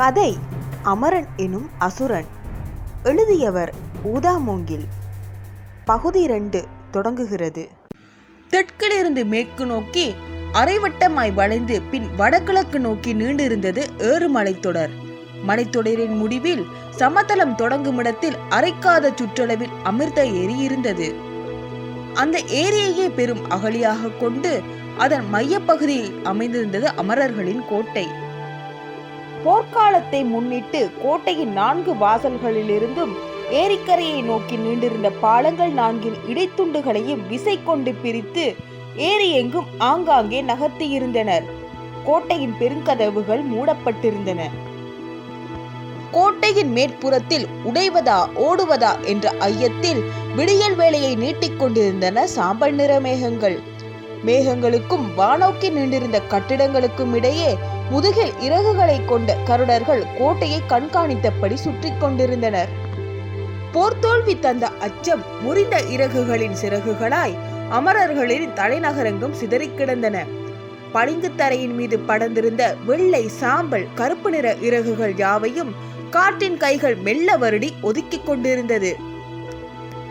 கதை அமரன் எனும் அசுரன். எழுதியவர் ஊதா மூங்கில். பகுதி 2 தொடங்குகிறது. தெற்கிலிருந்து மேற்கு நோக்கி அரைவட்டமாய் வளைந்து பின் வடகிழக்கு நோக்கி நீண்டிருந்தது ஏறு மலைத்தொடர். மலைத்தொடரின் முடிவில் சமதளம் தொடங்கும் இடத்தில் அரைக்காத சுற்றளவில் அமிர்த ஏரி இருந்தது. அந்த ஏரியையே பெரும் அகலியாக கொண்டு அதன் மையப்பகுதியில் அமைந்திருந்தது அமரர்களின் கோட்டை. போர்க்காலத்தை முன்னிட்டு கோட்டையின் 4 வாசல்களிலிருந்தும் ஏரிக்கரையை நோக்கி நீண்டிருந்த பாலங்கள் 4 இடைத்துண்டுகளையும் விசை கொண்டு பிரித்து ஏரி எங்கும் ஆங்காங்கே நகர்த்தியிருந்தனர். கோட்டையின் பெருங்கதவுகள் மூடப்பட்டிருந்தன. கோட்டையின் மேற்புறத்தில் உடைவதா ஓடுவதா என்ற ஐயத்தில் விடியல் வேளையை நீட்டிக்கொண்டிருந்தன சாம்பல் நிற மேகங்கள். மேகங்களுக்கும் வானோக்கி நின்றிருந்த கட்டிடங்களுக்கும் இடையே முதுகில் இறகுகளை கொண்ட கருடர்கள் கோட்டையை கண்காணித்தபடி சுற்றி கொண்டிருந்தனர். போர்த்தோல்வி தந்த அச்சம் முறிந்த இறகுகளின் சிறகுகளாய் அமரர்களின் தலைநகரங்கும் சிதறி கிடந்தன. பளிங்கு தரையின் மீது படர்ந்திருந்த வெள்ளை சாம்பல் கருப்பு நிற இறகுகள் யாவையும் காற்றின் கைகள் மெல்ல வருடி ஒதுக்கி கொண்டிருந்தது.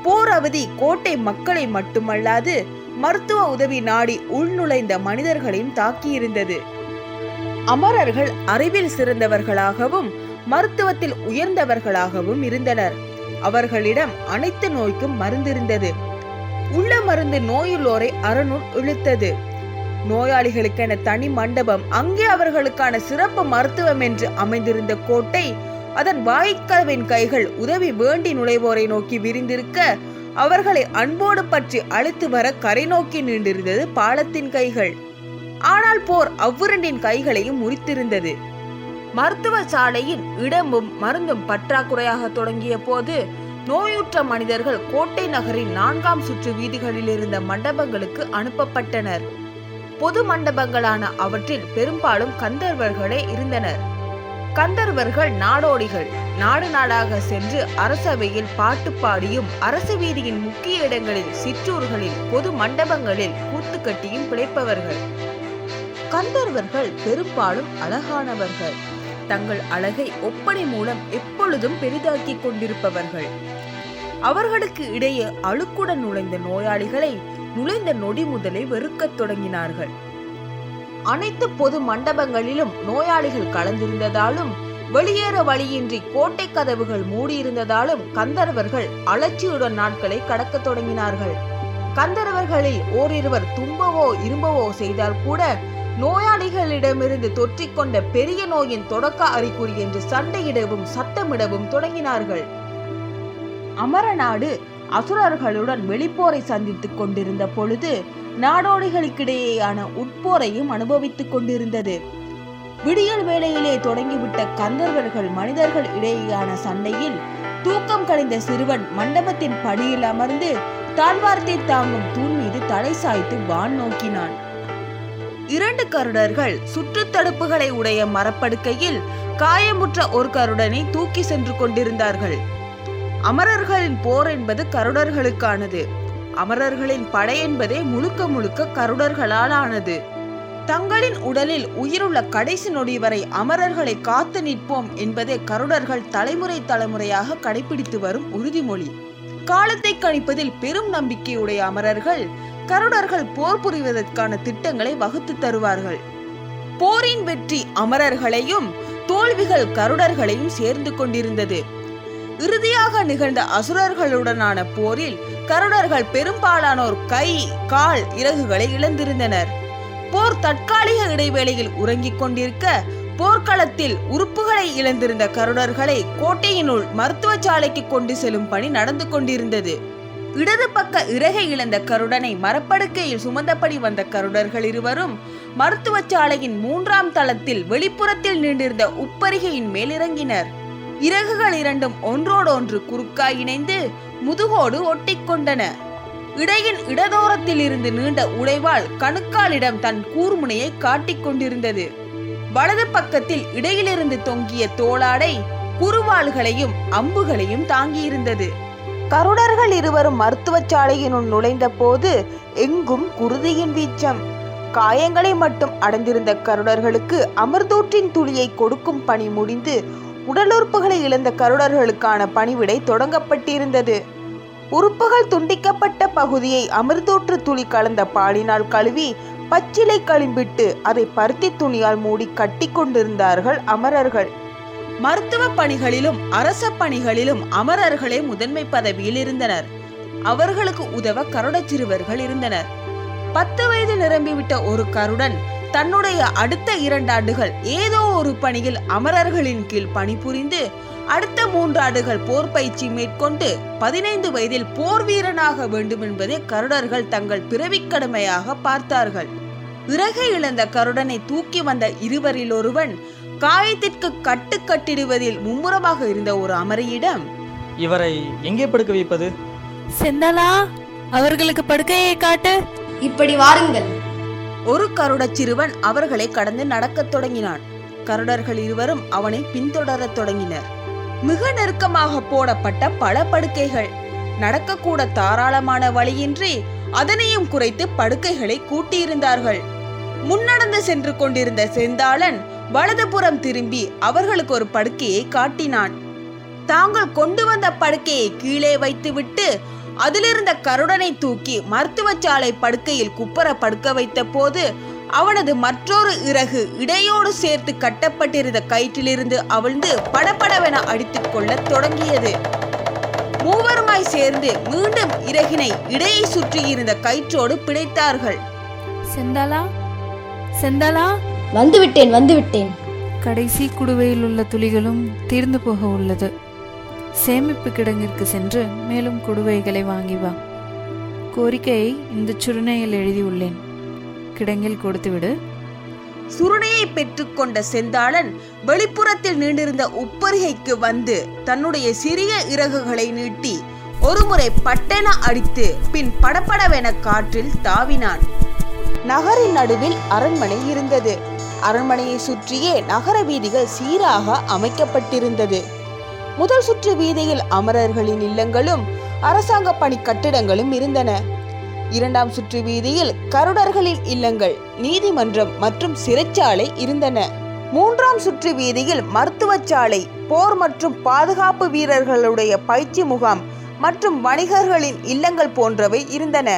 போர் அவதி கோட்டை மக்களை மட்டுமல்லாது மருத்துவ உதவி நாடி உள்நுழைந்த மனிதர்களையும் தாக்கியிருந்தது. அமரர்கள் அறிவில் சிறந்தவர்களாகவும் மருத்துவத்தில் உயர்ந்தவர்களாகவும் இருந்தனர். அவர்களிடம் அனைத்து நோய்க்கும் மருந்திருந்தது. உள்ள மருந்து நோயுள்ளோரை அரணுள் இழுத்தது. நோயாளிகளுக்கென தனி மண்டபம், அங்கே அவர்களுக்கான சிறப்பு மருத்துவம் என்று அமைந்திருந்த கோட்டை அதன் வாயிற்கதவின் கைகள் உதவி வேண்டி நுழைவோரை நோக்கி விரிந்திருக்க, அவர்களை அன்போடு பற்றி அழைத்து வர கரை நோக்கி நின்றிருந்தது பாலத்தின் கைகள். ஆனால் போர் அவ்விரண்டின் கைகளையும் முறித்திருந்தது. மருத்துவ சாலையின் இடமும் மருந்தும் பற்றாக்குறையாக தொடங்கிய போது நோயுற்ற மனிதர்கள் கோட்டை நகரின் 4ஆம் சுற்று வீதிகளில் இருந்த மண்டபங்களுக்கு அனுப்பப்பட்டனர். பொது மண்டபங்களான அவற்றில் பெரும்பாலும் கந்தர்வர்களே இருந்தனர். கந்தர்வர்கள் நாடோடிகள். நாடு நாடாக சென்று அரசவையில் பாட்டு பாடியும் அரசு வீதியின் முக்கிய இடங்களில் சிற்றூர்களில் பொது மண்டபங்களில் கூத்து கட்டியும் பிழைப்பவர்கள். கந்தர்வர்கள் பெரும்பாலும் அழகானவர்கள். தங்கள் அழகை ஒப்பனை மூலம் எப்பொழுதும் பெரிதாக்கி கொண்டிருப்பவர்கள். அவர்களுக்கு இடையே அழுக்குடன் நுழைந்த நோயாளிகளை நுழைந்த நொடி முதலே வெறுக்கத் தொடங்கினார்கள். அனைத்து பொது மண்டபங்களிலும் நோயாளிகள் கலந்திருந்ததாலும் வெளியேற வழியின்றி கோட்டை கதவுகள் மூடியிருந்ததாலும் கந்தர்வர்கள் அலட்சியுடன் நாட்களை கடக்க தொடங்கினார்கள். கந்தர்வர்களில் ஓரிருவர் தும்பவோ இரும்பவோ செய்தால் கூட நோயாளிகளிடமிருந்து தொற்றிக்கொண்ட பெரிய நோயின் தொடக்க அறிகுறி என்று சண்டையிடவும் சத்தமிடவும் தொடங்கினார்கள். அமரநாடு அசுரர்களுடன் வெளிப்போரை சந்தித்துக் கொண்டிருந்த பொழுது நாடோடிகளுக்கிடையேயான உட்போரையும் அனுபவித்துக் கொண்டிருந்தது. விடியல் வேளையிலே தொடங்கிவிட்ட கந்தர்வர்கள் மனிதர்கள் இடையேயான சண்டையில் தூக்கம் கலைந்த சிறுவன் மண்டபத்தின் படியில் அமர்ந்து தாழ்வாரத்தை தாங்கும் தூண் மீது தலை சாய்த்து வான் நோக்கினான். 2 கருடர்கள் சுற்று தடுப்புகளை உடைய மரப்படுக்கையில் காயமுற்ற ஒரு கருடனை தூக்கி சென்று கொண்டிருந்தார்கள். அமரர்களின் போர் என்பது கருடர்களுக்கானது. அமரர்களின் படை என்பதே முழுக்க முழுக்க கருடர்களால் ஆனது. தங்களின் உடலில் உயிருள்ள கடைசி நொடி வரை அமரர்களை காத்து நிற்போம் என்பதே கருடர்கள் தலைமுறை தலைமுறையாக கடைபிடித்து வரும் உறுதிமொழி. காலத்தை கணிப்பதில் பெரும் நம்பிக்கையுடைய அமரர்கள் கருடர்கள் போர் புரிவதற்கான திட்டங்களை வகுத்து தருவார்கள். போரின் வெற்றி அமரர்களையும் தோல்விகள் கருடர்களையும் சேர்ந்து கொண்டிருந்தது. இறுதியாக நிகழ்ந்த அசுரர்களுடனான போரில் கருடர்கள் பெரும்பாலானோர் கை கால் இறகுகளை இழந்திருந்தனர். போர் தற்காலிக இடைவேளையில் உறங்கிக் கொண்டிருக்க போர்க்களத்தில் உறுப்புகளை இழந்திருந்த கருடர்களை கோட்டையினுள் மருத்துவசாலைக்கு கொண்டு செல்லும் பணி நடந்து கொண்டிருந்தது. இடது பக்க இறகை இழந்த கருடனை மரப்படுக்கையில் சுமந்தபடி வந்த கருடர்கள் இருவரும் மருத்துவசாலையின் 3ஆம் தளத்தில் வெளிப்புறத்தில் நின்றிருந்த உப்பரிகையின் மேல் இறங்கினர். இறகுகள் இரண்டும் ஒன்றோடொன்று குறுக்காய் இணைந்து முதுகோடு ஒட்டிக்கொண்டன. இடையின் இடதோரத்தில் இருந்து நீண்ட உடைவால் கணுக்காலிடம் தன் கூர்முனையை காட்டிக் கொண்டிருந்தது. வலது பக்கத்தில் இடையிலிருந்து தொங்கிய தோளாடை குறுவாள்களையும் அம்புகளையும் தாங்கியிருந்தது. கருடர்கள் இருவரும் மருத்துவசாலையினுள் நுழைந்த போது எங்கும் குருதியின் வீச்சம். காயங்களை மட்டும் அடைந்திருந்த கருடர்களுக்கு அமர்தூற்றின் துளியை கொடுக்கும் பணி முடிந்து உடலுறுப்புகளை இழந்த கருடர்களுக்கான பணிவிடை தொடங்கப்பட்டிருந்தது. உறுப்புகள் துண்டிக்கப்பட்ட பகுதியை அமர்தூற்று துளி கலந்த பாலினால் கழுவி பச்சிலை களிம்பிட்டு அதை பருத்தி துணியால் மூடி கட்டி கொண்டிருந்தார்கள் அமரர்கள். மருத்துவ பணிகளிலும் அரச பணிகளிலும் அமரர்களே முதன்மை பதவியில் இருந்தனர். அவர்களுக்கு உதவ கருட சிறுவர்கள் இருந்தனர். 10 வயது நிரம்பிவிட்ட ஒரு கருடன் தன்னுடைய அடுத்த 2 ஆண்டுகள் ஏதோ ஒரு பணியில் அமரர்களின் கீழ் பணிபுரிந்து அடுத்த 3 ஆண்டுகள் போர் பயிற்சி மேற்கொண்டு 15 வயதில் போர் வீரனாக வேண்டும் என்பதை கருடர்கள் தங்கள் பிறவிக் கடமையாக பார்த்தார்கள். இறகை இழந்த கருடனை தூக்கி வந்த இருவரில் ஒருவன் காயத்திற்கு கட்டு கட்டிடுவதில் மும்முரமாக இருந்த ஒரு அமரியிடம், இவரை எங்கே படுக்க வைப்பது? செந்தலா, அவர்களுக்கு படுக்கையை காட்டு, இப்படி வாருங்கள். ஒரு கருட சிறுவன் அவர்களை கடந்து நடக்கத் தொடங்கினான். கருடர்கள் இருவரும் அவனை பின்தொடரத் தொடங்கினர். மிக நெருக்கமாக போடப்பட்ட பல படுக்கைகள், நடக்கக்கூட தாராளமான வழியின்றி அதனையும் குறைத்து படுக்கைகளை கூட்டியிருந்தார்கள். முன்னடந்து சென்று கொண்டிருந்த செந்தாளன் வலதுபுறம் திரும்பி அவர்களுக்கு ஒரு படுக்கையை காட்டினான். தாங்கள் கொண்டு வந்த படுக்கையை கீழே வைத்துவிட்டு அதிலிருந்த கருடனை தூக்கி மருத்துவசாலை படுக்கையில் குப்பர படுக்க வைத்த போது அவனது மற்றொரு இறகு இடையோடு சேர்த்து கட்டப்பட்டிருந்த கயிற்றிலிருந்து அவிழ்ந்து படபடவென அடித்துக் கொள்ள தொடங்கியது. மூவருமாய் சேர்ந்து மீண்டும் இறகினை இடையை சுற்றியிருந்த கயிற்றோடு பிணைத்தார்கள். செந்தாளா, செந்தாளா, வந்துவிட்டேன் வந்துவிட்டேன். கடைசி குடுவையில் உள்ள துளிகளும் தீர்ந்து போக உள்ளது. சேமிப்பு கிடங்கிற்கு சென்று மேலும் குடுவைகளை வாங்கி வா. கோரிக்கையை இந்த சுருணையில் எழுதி உள்ளேன், கிடங்கில் கொடுத்துவிடு. சுருணையை பெற்றுக்கொண்ட செந்தாளன் வெளிப்புறத்தில் நீண்டிருந்த உப்பரிகைக்கு வந்து தன்னுடைய சிறிய இறகுகளை நீட்டி ஒருமுறை பட்டென அடித்து பின் படப்படவென காற்றில் தாவினான். நகரின் நடுவில் அரண்மனை இருந்தது. அரண்மனையை சுற்றியே நகர வீதிகள் சீராக அமைக்கப்பட்டிருந்தது. முதல் சுற்று வீதியில் அமரர்களின் இல்லங்களும் அரசாங்க பணி கட்டிடங்களும் இருந்தன. 2ஆம் சுற்று வீதியில் கருடர்களின் இல்லங்கள், நீதிமன்றம் மற்றும் சிறைச்சாலை இருந்தன. 3ஆம் சுற்று வீதியில் மருத்துவச்சாலை, போர் மற்றும் பாதுகாப்பு வீரர்களுடைய பயிற்சி முகாம் மற்றும் வணிகர்களின் இல்லங்கள் போன்றவை இருந்தன.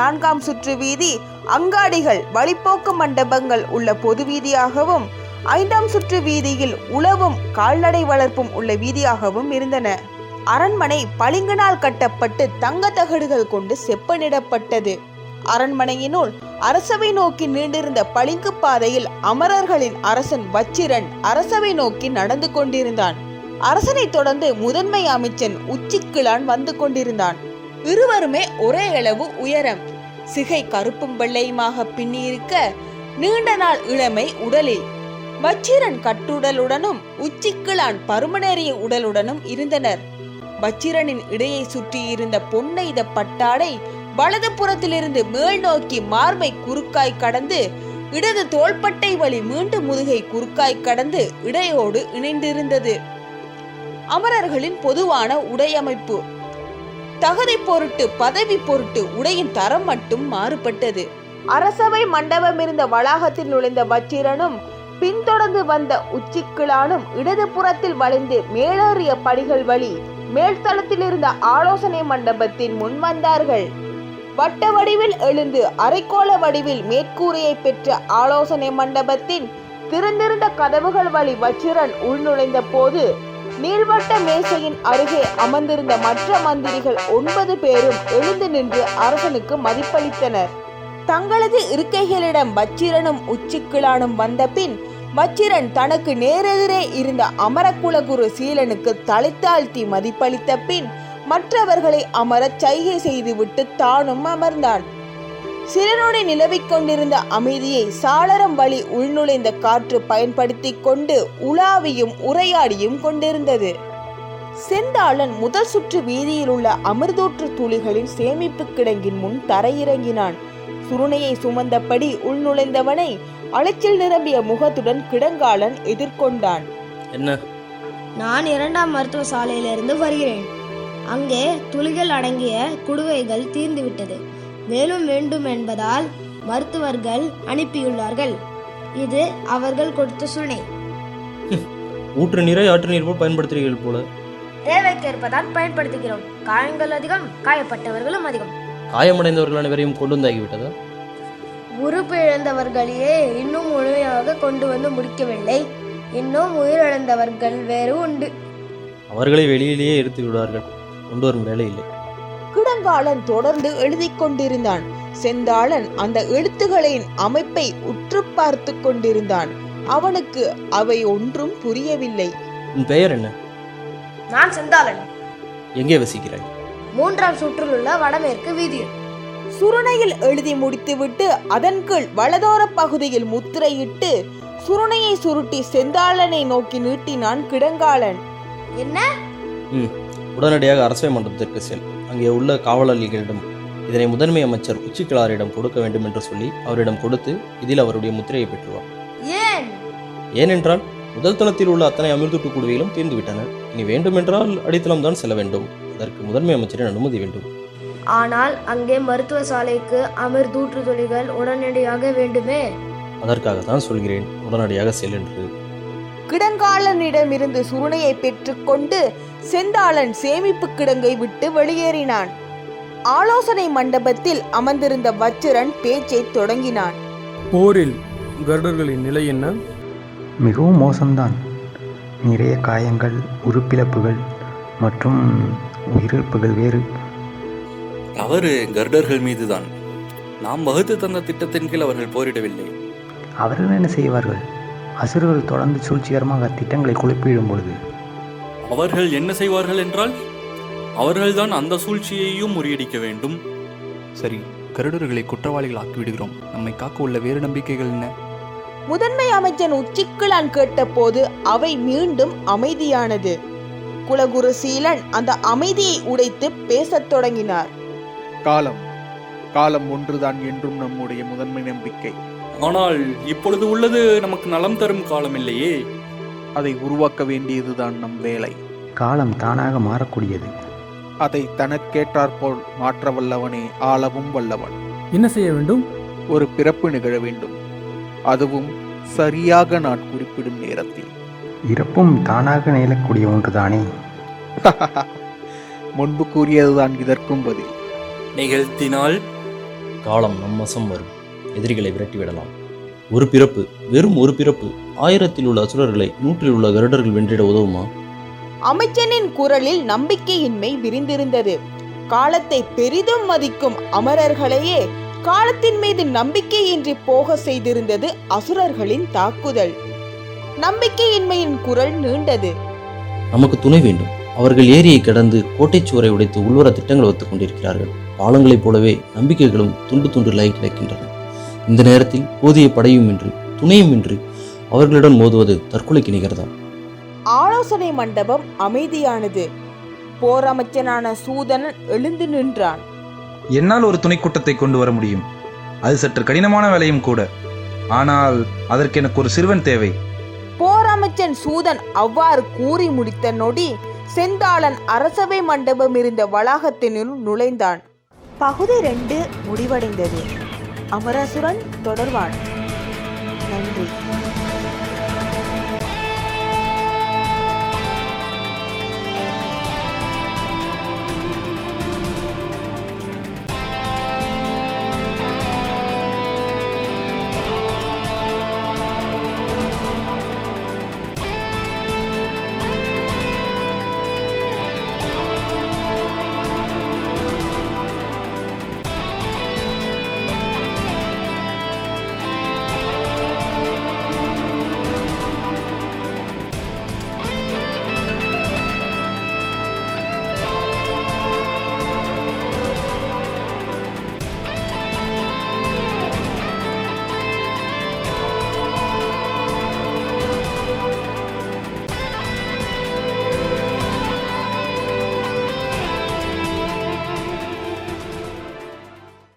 4ஆம் சுற்று வீதி அங்காடிகள், வழிப்போக்கு மண்டபங்கள் உள்ள பொது வீதியாகவும், 5ஆம் சுற்று வீதியில் உழவும் கால்நடை வளர்ப்பும் உள்ள வீதியாகவும் இருந்தன. அரண்மனை பளிங்கினால் கட்டப்பட்டு தங்க தகடுகள் கொண்டு செப்பனிடப்பட்டது. அரண்மனையினுள் அரசவை நோக்கி நீண்டிருந்த பளிங்கு பாதையில் அமரர்களின் அரசன் வச்சிரன் அரசவை நோக்கி நடந்து கொண்டிருந்தான். அரசனை தொடர்ந்து முதன்மை அமைச்சன் உச்சிக்கிழான் வந்து கொண்டிருந்தான். இருவருமே ஒரே அளவு உயரம், சிகை கருப்பும் வெள்ளையுமாக பின்னியிருக்க நீண்ட நாள் இளமை உடலில். வச்சிரன் கட்டுடலுடனும் உச்சிக்கிழான் பருமனேறிய உடலுடனும் இருந்தனர். வச்சிரனின் இடையை சுற்றியிருந்த பொன்னெய்த பட்டாடை வலது புறத்திலிருந்து மேல் நோக்கி மார்பை குறுக்காய் கடந்து இடது தோள்பட்டை வழி மீண்டும் முதுகை குறுக்காய் கடந்து இடையோடு இணைந்திருந்தது. அமரர்களின் பொதுவான உடையமைப்பு தகுதி பொருட்டு, பதவி பொருட்டு உடையின் தரம் மட்டும் மாறுபட்டது. அரசவை மண்டபம் இருந்த வளாகத்தில் நுழைந்த வச்சிரனும் பின்தொடர்ந்து வந்த உச்சிக்கிழானும் இடது புறத்தில் வளைந்து மேலேறிய படிகள் வழி மேல்தளத்தில் இருந்த ஆலோசனை மண்டபத்தின் முன் வந்தார்கள். வட்ட வடிவில் எழுந்து அரைக்கோள வடிவில் மேற்கூரையை பெற்ற ஆலோசனை மண்டபத்தின் திறந்திருந்த கதவுகள் வழி வச்சிரன் உள்நுழைந்த போது நீள்வட்ட மேசையின் அருகே அமர்ந்திருந்த மற்ற மந்திரிகள் 9 பேரும் எழுந்து நின்று அரசனுக்கு மதிப்பளித்தனர். தங்களது இருக்கைகளிடம் வச்சிரனும் உச்சிக்கிழானும் வந்த பின் வச்சிரன் தனக்கு நேரெதிரே இருந்த அமரகுலகுரு சீலனுக்கு தலைத்தாழ்த்தி மதிப்பளித்த பின் மற்றவர்களை அமரச் சைகை செய்துவிட்டு தானும் அமர்ந்தான். சிலரோடு நிலவிக் கொண்டிருந்த அமைதியை சாளரம் வழி உள்நுழைந்த காற்று பயன்படுத்தி கொண்டு உலாவியும் உரையாடியும் கொண்டிருந்தது. செந்தாளன் முதல் சுற்று வீதியில் உள்ள அமிர்தூற்று துளிகளின் சேமிப்பு கிடங்கின் முன் தரையிறங்கினான். சுருணையை சுமந்தபடி உள்நுழைந்தவனை அலைச்சல் நிரம்பிய முகத்துடன் கிடங்காளன் எதிர்கொண்டான். என்ன? நான் 2ஆம் மருத்துவ சாலையிலிருந்து வருகிறேன். அங்கே துளிகள் அடங்கிய குடுவைகள் தீர்ந்துவிட்டது. மேலும் வேண்டும் என்பதால் மருத்துவர்கள் அனுப்பியுள்ளார்கள். இது அவர்கள் கொடுத்த சுனை. ஊற்று நீரை ஆற்று நீர் போல் பயன்படுத்துகிறீர்கள் போல. தேவைக்கேற்பதால் பயன்படுத்துகிறோம். காயங்கள் அதிகம், காயப்பட்டவர்களும் அதிகம். காயமடைந்தவர்கள் அனைவரையும் கொண்டு வந்தாகிவிட்டதா? உறுப்பு இழந்தவர்களையே இன்னும் முழுமையாக கொண்டு வந்து முடிக்கவில்லை. இன்னும் உயிரிழந்தவர்கள் வேறு உண்டு. அவர்களை வெளியிலேயே எடுத்து விடுவார்கள், கொண்டு வரும் வேலை இல்லை. கிடங்காலன் தொடர்ந்து எழுதி கொண்டிருந்தான். செந்தாளன் அந்த எழுத்துகளின் அமைப்பை உற்று பார்த்து கொண்டிருந்தான். அவனுக்கு அவை ஒன்றும் புரியவில்லை. உன் பெயர் என்ன? நான் செந்தாளன். எங்கே வசிக்கிறாய்? மூன்றாம் சுற்றில் உள்ள வடமேற்கு வீதியில். சுருணையில் எழுதி முடித்துவிட்டு அதன் கீழ் வலதோர பகுதியில் முத்திரையிட்டு சுருணையை சுருட்டி செந்தாளனை நோக்கி நீட்டினான் கிடங்காலன். என்ன? உடனடியாக அரசவை மண்டபத்திற்கு செல். அங்கே உள்ள காவலாளிகளிடம் இதனை முதன்மை அமைச்சர் உச்சிக்கிளாரிடம் கொடுக்க வேண்டும் என்று சொல்லி அவரிடம் கொடுத்து இதில் அவருடைய முத்திரையை பெற்றுவார். ஏன்? ஏனென்றால் முதல் தளத்தில் உள்ள அத்தனை அமிர்தூட்டு குடுவையிலும் தீர்ந்துவிட்டன. இனி வேண்டுமென்றால் அடித்தளம் தான் செல்ல வேண்டும். அதற்கு முதன்மை அமைச்சரின் அனுமதி வேண்டும். ஆனால் அங்கே மருத்துவ சாலைக்கு அமிர்தூற்று தொழில்கள் உடனடியாக வேண்டுமே. அதற்காக தான் சொல்கிறேன், உடனடியாக செல் என்று. கிடங்காலனிடமிருந்து சுருணையை பெற்றுக்கொண்டு செந்தாளன் சேமிப்பு கிடங்கை விட்டு வெளியேறினான். ஆலோசனை மண்டபத்தில் அமர்ந்திருந்த வச்சிரன் பேச்சை தொடங்கினான். போரில் கருடர்களின் நிலை என்ன? மிகவும் மோசம்தான். நிறைய காயங்கள், உறுப்பிழப்புகள் மற்றும் உயிரிழப்புகள் வேறு. தவறு கருடர்கள் மீதுதான். நாம் வகுத்து தந்த திட்டத்தின் கீழ் அவர்கள் போரிடவில்லை. அவர்கள் என்ன செய்வார்கள்? அசுரர்கள் தொடர்ந்து சூழ்ச்சிகரமாக திட்டங்களை குழப்பிடும் பொழுது அவர்கள் என்ன செய்வார்கள் என்றால் அவர்கள்தான் அந்த சூழ்ச்சியையும் முறியடிக்க வேண்டும். சரி, கருடர்களை குற்றவாளிகள் ஆக்கிவிடுகிறோம். நம்மை காக்க உள்ள வேறு நம்பிக்கைகள் என்ன? முதன்மை அமைச்சன் உச்சிக்கிளான் கேட்டபோது அவை மீண்டும் அமைதியானது. குலகுரு சீலன் அந்த அமைதியை உடைத்து பேசத் தொடங்கினார். காலம் காலம் ஒன்றுதான் என்றும் நம்முடைய முதன்மை நம்பிக்கை. ஆனால் இப்பொழுது உள்ளது நமக்கு நலம் தரும் காலம் இல்லையே. அதை உருவாக்க வேண்டியதுதான் நம் வேலை. காலம் தானாக மாறக்கூடியது. அதை தனக்கேற்றாற்போல் மாற்ற வல்லவனே ஆளவும் வல்லவன். என்ன செய்ய வேண்டும்? ஒரு பிறப்பு நிகழ வேண்டும், அதுவும் சரியாக நான் குறிப்பிடும் நேரத்தில். இறப்பும் தானாக நிகழக்கூடிய ஒன்றுதானே. முன்பு கூறியதுதான் இதற்கும் பதில். நிகழ்த்தினால் காலம் நம்மசம் வரும். எதிரிகளை விரட்டிவிடலாம். ஒரு பிறப்பு, வெறும் ஒரு பிறப்பு 1000 உள்ள அசுரர்களை 100 உள்ள கருடர்கள் வென்றிட உதவுமா? அமைச்சனின் குரலில் நம்பிக்கையின்மை விரிந்திருந்தது. காலத்தை பெரிதும் மதிக்கும் அமரர்களையே காலத்தின் மீது நம்பிக்கையின்றி போக செய்திருந்தது அசுரர்களின் தாக்குதல். நம்பிக்கையின்மையின் குரல் நீண்டது. நமக்கு துணை வேண்டும். அவர்கள் ஏரியை கடந்து கோட்டைச்சுவரை உடைத்து உள்வர திட்டங்கள் வைத்துக் கொண்டிருக்கிறார்கள். பாலங்களைப் போலவே நம்பிக்கைகளும் துண்டு துண்டுகளாய் கிடக்கின்றன. இந்த நேரத்தில் போதிய படையும் இன்று துணையும் இன்று அவர்களுடன் மோதுவது தற்கொலைக்கு நிகர்தான். ஆலோசனை மண்டபம் அமைதியானது. போர் அமைச்சனான சூதனன் எழுந்து நின்றான். என்னால் ஒரு துணைக்கூட்டத்தை கொண்டு வர முடியும். அது சற்று கடினமான வேலையும் கூட. ஆனால் அதற்கு எனக்கு ஒரு சிறுவன் தேவை. போர் அமைச்சன் சூதன் அவ்வாறு கூறி முடித்த நொடி செந்தாளன் அரசவை மண்டபம் இருந்த வளாகத்தினுள் நுழைந்தான். பகுதி 2 முடிவடைந்தது. அமரசுரன் தொடர்வான். நன்றி.